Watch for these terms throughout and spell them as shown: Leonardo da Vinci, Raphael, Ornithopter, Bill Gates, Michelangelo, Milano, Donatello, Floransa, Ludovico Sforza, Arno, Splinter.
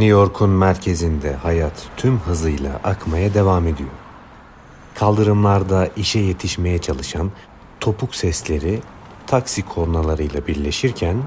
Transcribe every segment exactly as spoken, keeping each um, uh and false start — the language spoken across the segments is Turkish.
New York'un merkezinde hayat tüm hızıyla akmaya devam ediyor. Kaldırımlarda işe yetişmeye çalışan topuk sesleri taksi kornalarıyla birleşirken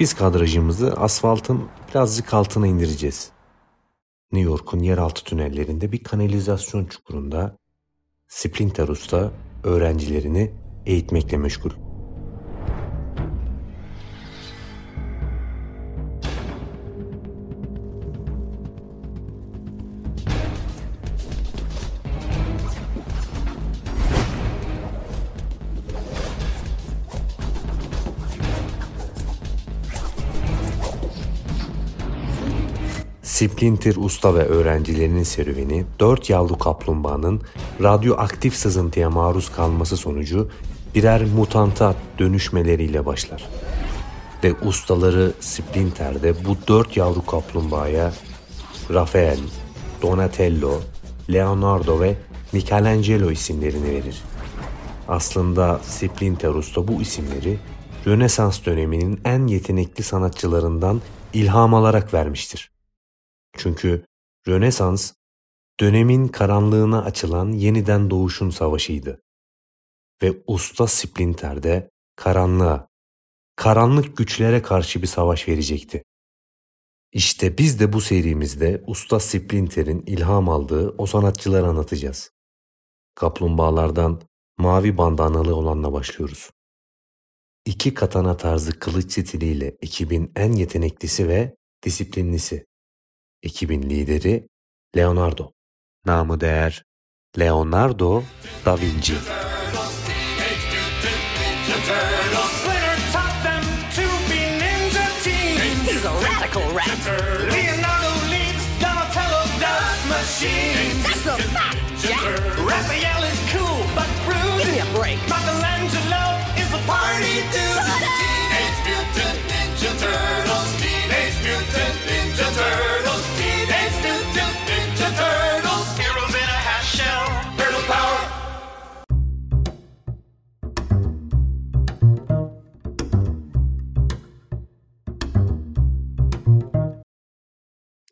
biz kadrajımızı asfaltın birazcık altına indireceğiz. New York'un yeraltı tünellerinde bir kanalizasyon çukurunda Splinter Usta öğrencilerini eğitmekle meşgul. Splinter Usta ve öğrencilerinin serüveni dört yavru kaplumbağanın radyoaktif sızıntıya maruz kalması sonucu birer mutanta dönüşmeleriyle başlar. Ve ustaları Splinter de bu dört yavru kaplumbağaya Raphael, Donatello, Leonardo ve Michelangelo isimlerini verir. Aslında Splinter Usta bu isimleri Rönesans döneminin en yetenekli sanatçılarından ilham alarak vermiştir. Çünkü Rönesans, dönemin karanlığına açılan yeniden doğuşun savaşıydı. Ve usta Splinter de karanlığa, karanlık güçlere karşı bir savaş verecekti. İşte biz de bu serimizde usta Splinter'in ilham aldığı o sanatçıları anlatacağız. Kaplumbağalardan mavi bandanalı olanla başlıyoruz. İki katana tarzı kılıç stiliyle ekibin en yeteneklisi ve disiplinlisi. Ekibin lideri Leonardo, namı değer Leonardo da Vinci.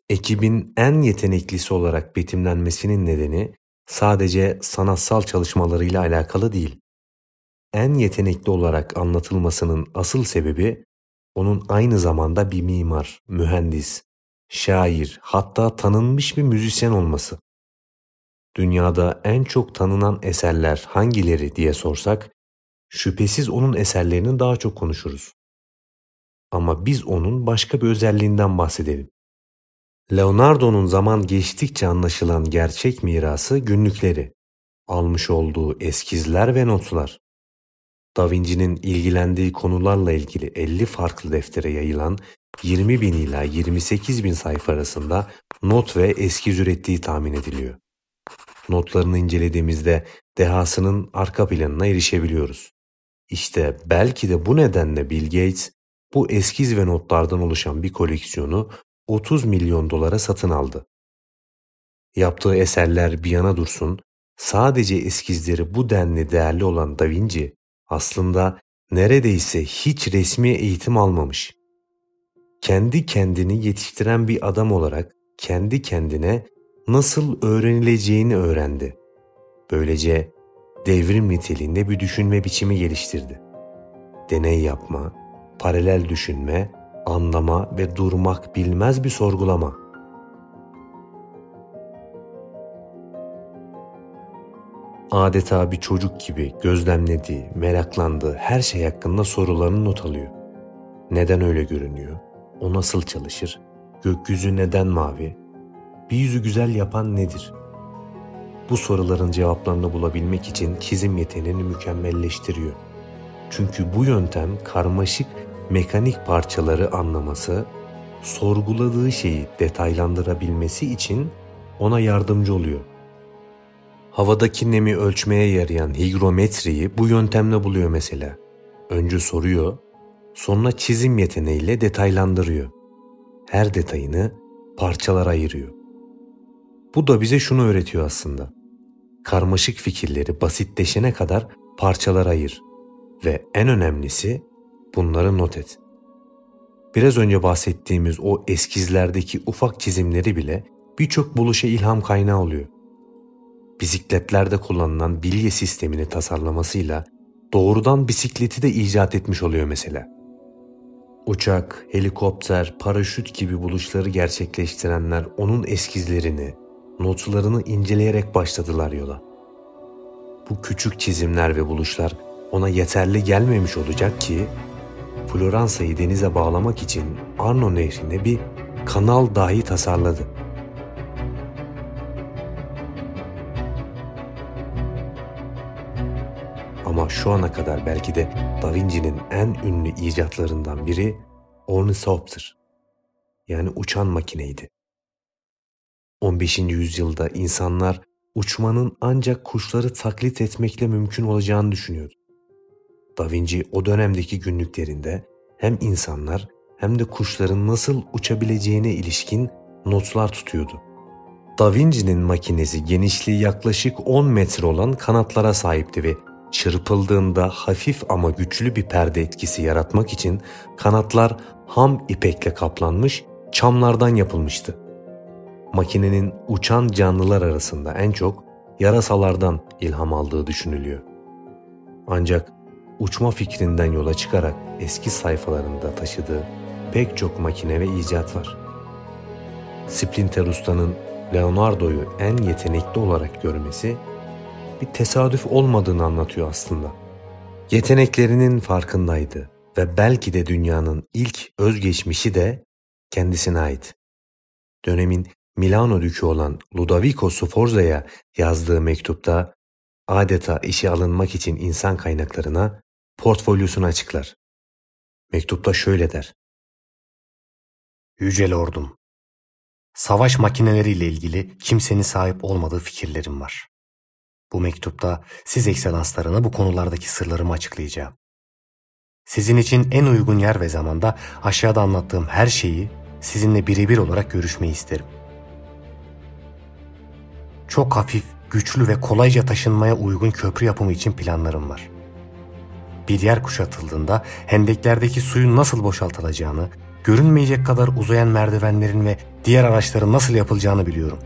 Ekibin en yeteneklisi olarak betimlenmesinin nedeni sadece sanatsal çalışmalarıyla alakalı değil. En yetenekli olarak anlatılmasının asıl sebebi onun aynı zamanda bir mimar, mühendis, şair, hatta tanınmış bir müzisyen olması. Dünyada en çok tanınan eserler hangileri diye sorsak, şüphesiz onun eserlerini daha çok konuşuruz. Ama biz onun başka bir özelliğinden bahsedelim. Leonardo'nun zaman geçtikçe anlaşılan gerçek mirası günlükleri, almış olduğu eskizler ve notlar. Da Vinci'nin ilgilendiği konularla ilgili elli farklı deftere yayılan yirmi bin ila yirmi sekiz bin sayfa arasında not ve eskiz ürettiği tahmin ediliyor. Notlarını incelediğimizde dehasının arka planına erişebiliyoruz. İşte belki de bu nedenle Bill Gates bu eskiz ve notlardan oluşan bir koleksiyonu otuz milyon dolara satın aldı. Yaptığı eserler bir yana dursun, sadece eskizleri bu denli değerli olan Da Vinci aslında neredeyse hiç resmi eğitim almamış. Kendi kendini yetiştiren bir adam olarak kendi kendine nasıl öğrenileceğini öğrendi. Böylece devrim niteliğinde bir düşünme biçimi geliştirdi. Deney yapma, paralel düşünme, anlama ve durmak bilmez bir sorgulama. Adeta bir çocuk gibi gözlemlediği, meraklandığı her şey hakkında sorularını not alıyor. Neden öyle görünüyor? O nasıl çalışır? Gökyüzü neden mavi? Bir yüzü güzel yapan nedir? Bu soruların cevaplarını bulabilmek için çizim yeteneğini mükemmelleştiriyor. Çünkü bu yöntem karmaşık mekanik parçaları anlaması, sorguladığı şeyi detaylandırabilmesi için ona yardımcı oluyor. Havadaki nemi ölçmeye yarayan higrometreyi bu yöntemle buluyor mesela. Önce soruyor, sonra çizim yeteneğiyle detaylandırıyor. Her detayını parçalara ayırıyor. Bu da bize şunu öğretiyor aslında. Karmaşık fikirleri basitleşene kadar parçalara ayır ve en önemlisi bunları not et. Biraz önce bahsettiğimiz o eskizlerdeki ufak çizimleri bile birçok buluşa ilham kaynağı oluyor. Bisikletlerde kullanılan bilye sistemini tasarlamasıyla doğrudan bisikleti de icat etmiş oluyor mesela. Uçak, helikopter, paraşüt gibi buluşları gerçekleştirenler onun eskizlerini, notlarını inceleyerek başladılar yola. Bu küçük çizimler ve buluşlar ona yeterli gelmemiş olacak ki Floransa'yı denize bağlamak için Arno nehrine bir kanal dahi tasarladı. Ama şu ana kadar belki de Da Vinci'nin en ünlü icatlarından biri Ornithopter, yani uçan makineydi. on beşinci yüzyılda insanlar uçmanın ancak kuşları taklit etmekle mümkün olacağını düşünüyordu. Da Vinci o dönemdeki günlüklerinde hem insanlar hem de kuşların nasıl uçabileceğine ilişkin notlar tutuyordu. Da Vinci'nin makinesi genişliği yaklaşık on metre olan kanatlara sahipti ve çırpıldığında hafif ama güçlü bir perde etkisi yaratmak için kanatlar ham ipekle kaplanmış çamlardan yapılmıştı. Makinenin uçan canlılar arasında en çok yarasalardan ilham aldığı düşünülüyor. Ancak uçma fikrinden yola çıkarak eski sayfalarında taşıdığı pek çok makine ve icat var. Splinter ustanın Leonardo'yu en yetenekli olarak görmesi bir tesadüf olmadığını anlatıyor aslında. Yeteneklerinin farkındaydı ve belki de dünyanın ilk özgeçmişi de kendisine ait. Dönemin Milano dükü olan Ludovico Sforza'ya yazdığı mektupta adeta işe alınmak için insan kaynaklarına portfolyosunu açıklar. Mektupta şöyle der: "Yüce Lordum, savaş makineleriyle ilgili kimsenin sahip olmadığı fikirlerim var. Bu mektupta siz ekselanslarına bu konulardaki sırlarımı açıklayacağım. Sizin için en uygun yer ve zamanda aşağıda anlattığım her şeyi sizinle birebir olarak görüşmeyi isterim. Çok hafif, güçlü ve kolayca taşınmaya uygun köprü yapımı için planlarım var. Bir yer kuşatıldığında hendeklerdeki suyun nasıl boşaltılacağını, görünmeyecek kadar uzayan merdivenlerin ve diğer araçların nasıl yapılacağını biliyorum.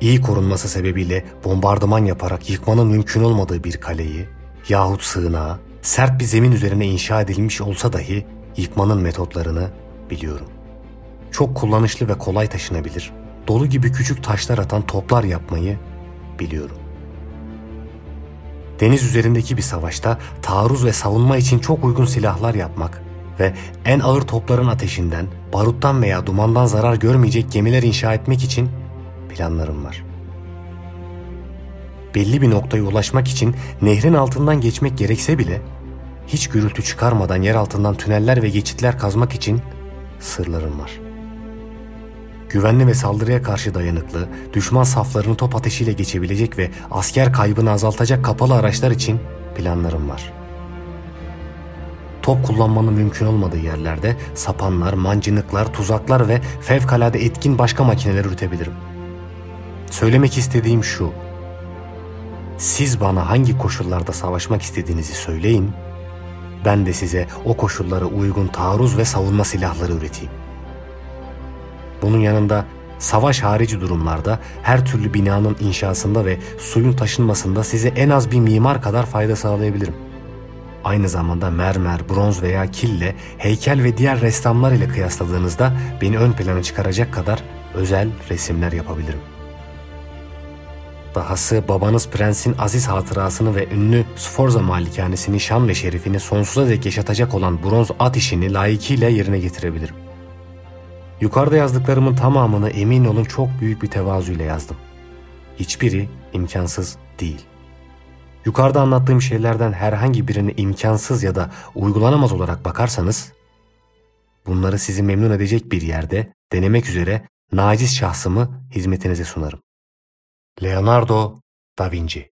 İyi korunması sebebiyle bombardıman yaparak yıkmanın mümkün olmadığı bir kaleyi yahut sığınağı sert bir zemin üzerine inşa edilmiş olsa dahi yıkmanın metotlarını biliyorum. Çok kullanışlı ve kolay taşınabilir, dolu gibi küçük taşlar atan toplar yapmayı biliyorum. Deniz üzerindeki bir savaşta taarruz ve savunma için çok uygun silahlar yapmak ve en ağır topların ateşinden, baruttan veya dumandan zarar görmeyecek gemiler inşa etmek için planlarım var. Belli bir noktaya ulaşmak için nehrin altından geçmek gerekse bile hiç gürültü çıkarmadan yer altından tüneller ve geçitler kazmak için sırlarım var. Güvenli ve saldırıya karşı dayanıklı, düşman saflarını top ateşiyle geçebilecek ve asker kaybını azaltacak kapalı araçlar için planlarım var. Top kullanmanın mümkün olmadığı yerlerde sapanlar, mancınıklar, tuzaklar ve fevkalade etkin başka makineler üretebilirim. Söylemek istediğim şu: siz bana hangi koşullarda savaşmak istediğinizi söyleyin, ben de size o koşullara uygun taarruz ve savunma silahları üreteyim. Bunun yanında savaş harici durumlarda her türlü binanın inşasında ve suyun taşınmasında size en az bir mimar kadar fayda sağlayabilirim. Aynı zamanda mermer, bronz veya kille, heykel ve diğer ressamlar ile kıyasladığınızda beni ön plana çıkaracak kadar özel resimler yapabilirim. Dahası babanız prensin aziz hatırasını ve ünlü Sforza malikanesinin şan ve şerifini sonsuza dek yaşatacak olan bronz at işini layıkıyla yerine getirebilirim. Yukarıda yazdıklarımın tamamını emin olun çok büyük bir tevazuyla yazdım. Hiçbiri imkansız değil. Yukarıda anlattığım şeylerden herhangi birine imkansız ya da uygulanamaz olarak bakarsanız, bunları sizi memnun edecek bir yerde denemek üzere naciz şahsımı hizmetinize sunarım. Leonardo da Vinci."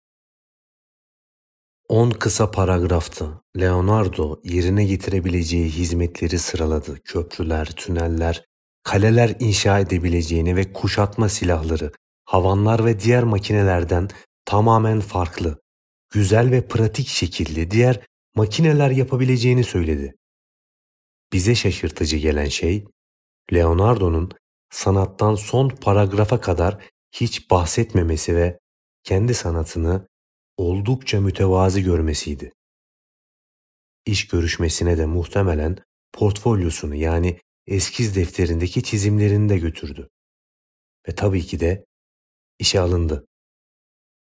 On kısa paragrafta Leonardo yerine getirebileceği hizmetleri sıraladı. Köprüler, tüneller, kaleler inşa edebileceğini ve kuşatma silahları, havanlar ve diğer makinelerden tamamen farklı, güzel ve pratik şekilli diğer makineler yapabileceğini söyledi. bize şaşırtıcı gelen şey, Leonardo'nun sanattan son paragrafa kadar hiç bahsetmemesi ve kendi sanatını oldukça mütevazi görmesiydi. İş görüşmesine de muhtemelen portfolyosunu, yani eskiz defterindeki çizimlerini de götürdü. Ve tabii ki de işe alındı.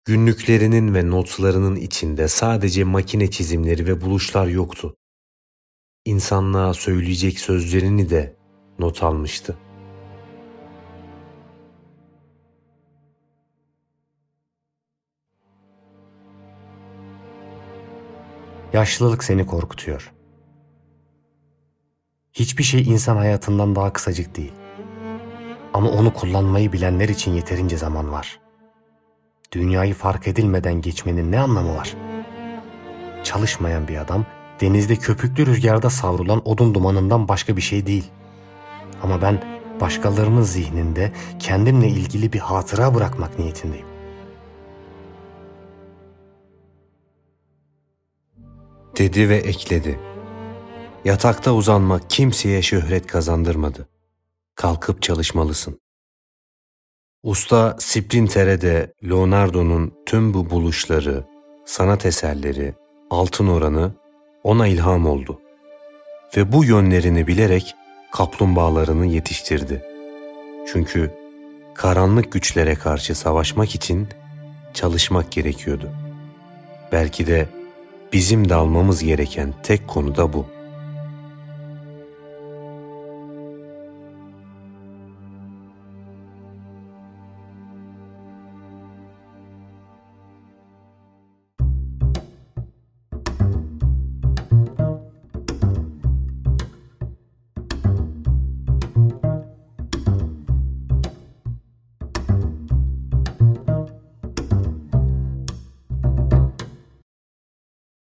Günlüklerinin ve notlarının içinde sadece makine çizimleri ve buluşlar yoktu. İnsanlığa söyleyecek sözlerini de not almıştı. Yaşlılık seni korkutuyor. Hiçbir şey insan hayatından daha kısacık değil. Ama onu kullanmayı bilenler için yeterince zaman var. Dünyayı fark edilmeden geçmenin ne anlamı var? Çalışmayan bir adam denizde köpüklü rüzgarda savrulan odun dumanından başka bir şey değil. Ama ben başkalarının zihninde kendimle ilgili bir hatıra bırakmak niyetindeyim. Dedi ve ekledi. Yatakta uzanmak kimseye şöhret kazandırmadı. Kalkıp çalışmalısın. Usta Splinter'e de Leonardo'nun tüm bu buluşları, sanat eserleri, altın oranı ona ilham oldu. Ve bu yönlerini bilerek kaplumbağalarını yetiştirdi. Çünkü karanlık güçlere karşı savaşmak için çalışmak gerekiyordu. Belki de bizim de almamız gereken tek konu da bu.